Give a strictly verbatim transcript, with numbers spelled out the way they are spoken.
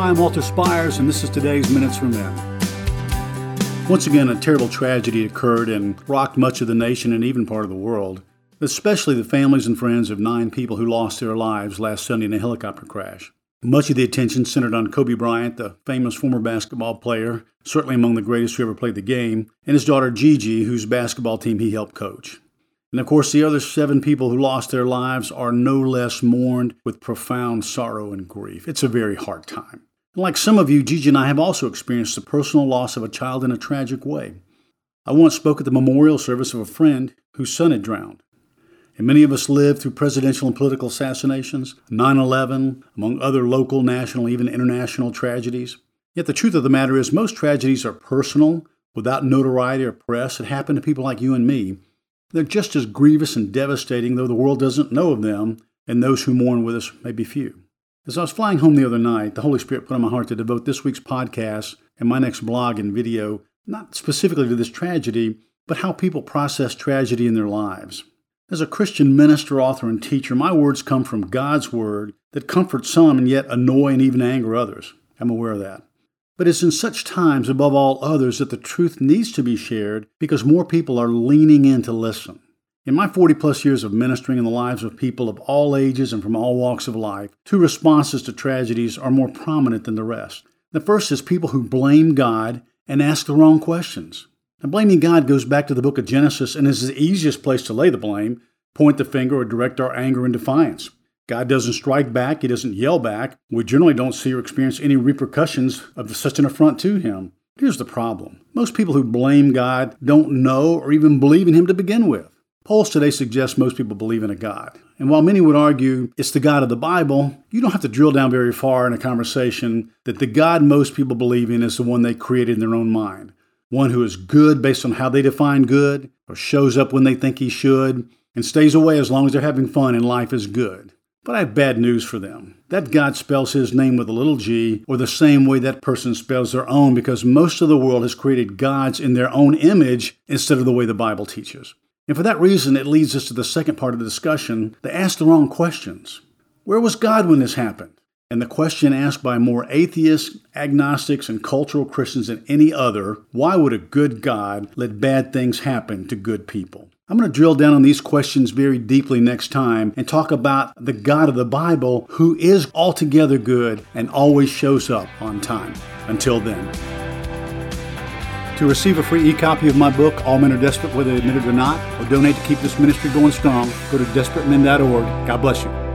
I'm Walter Spires, and this is today's Minutes for Men. Once again, a terrible tragedy occurred and rocked much of the nation and even part of the world, especially the families and friends of nine people who lost their lives last Sunday in a helicopter crash. Much of the attention centered on Kobe Bryant, the famous former basketball player, certainly among the greatest who ever played the game, and his daughter Gigi, whose basketball team he helped coach. And of course, the other seven people who lost their lives are no less mourned with profound sorrow and grief. It's a very hard time. And like some of you, Gigi and I have also experienced the personal loss of a child in a tragic way. I once spoke at the memorial service of a friend whose son had drowned. And many of us lived through presidential and political assassinations, nine eleven, among other local, national, even international tragedies. Yet the truth of the matter is most tragedies are personal, without notoriety or press, that happen to people like you and me. They're just as grievous and devastating, though the world doesn't know of them, and those who mourn with us may be few. As I was flying home the other night, the Holy Spirit put on my heart to devote this week's podcast and my next blog and video, not specifically to this tragedy, but how people process tragedy in their lives. As a Christian minister, author, and teacher, my words come from God's Word that comfort some and yet annoy and even anger others. I'm aware of that. But it's in such times, above all others, that the truth needs to be shared because more people are leaning in to listen. In my forty-plus years of ministering in the lives of people of all ages and from all walks of life, two responses to tragedies are more prominent than the rest. The first is people who blame God and ask the wrong questions. Now, blaming God goes back to the book of Genesis and is the easiest place to lay the blame, point the finger, or direct our anger and defiance. God doesn't strike back. He doesn't yell back. We generally don't see or experience any repercussions of such an affront to him. Here's the problem. Most people who blame God don't know or even believe in him to begin with. Polls today suggest most people believe in a God. And while many would argue it's the God of the Bible, you don't have to drill down very far in a conversation that the God most people believe in is the one they created in their own mind. One who is good based on how they define good, or shows up when they think he should, and stays away as long as they're having fun and life is good. But I have bad news for them. That God spells his name with a little g, or the same way that person spells their own, because most of the world has created gods in their own image instead of the way the Bible teaches. And for that reason, it leads us to the second part of the discussion. They asked the wrong questions. Where was God when this happened? And the question asked by more atheists, agnostics, and cultural Christians than any other, why would a good God let bad things happen to good people? I'm going to drill down on these questions very deeply next time and talk about the God of the Bible who is altogether good and always shows up on time. Until then. To receive a free e-copy of my book, All Men Are Desperate, whether admitted or not, or donate to keep this ministry going strong, go to Desperate Men dot org. God bless you.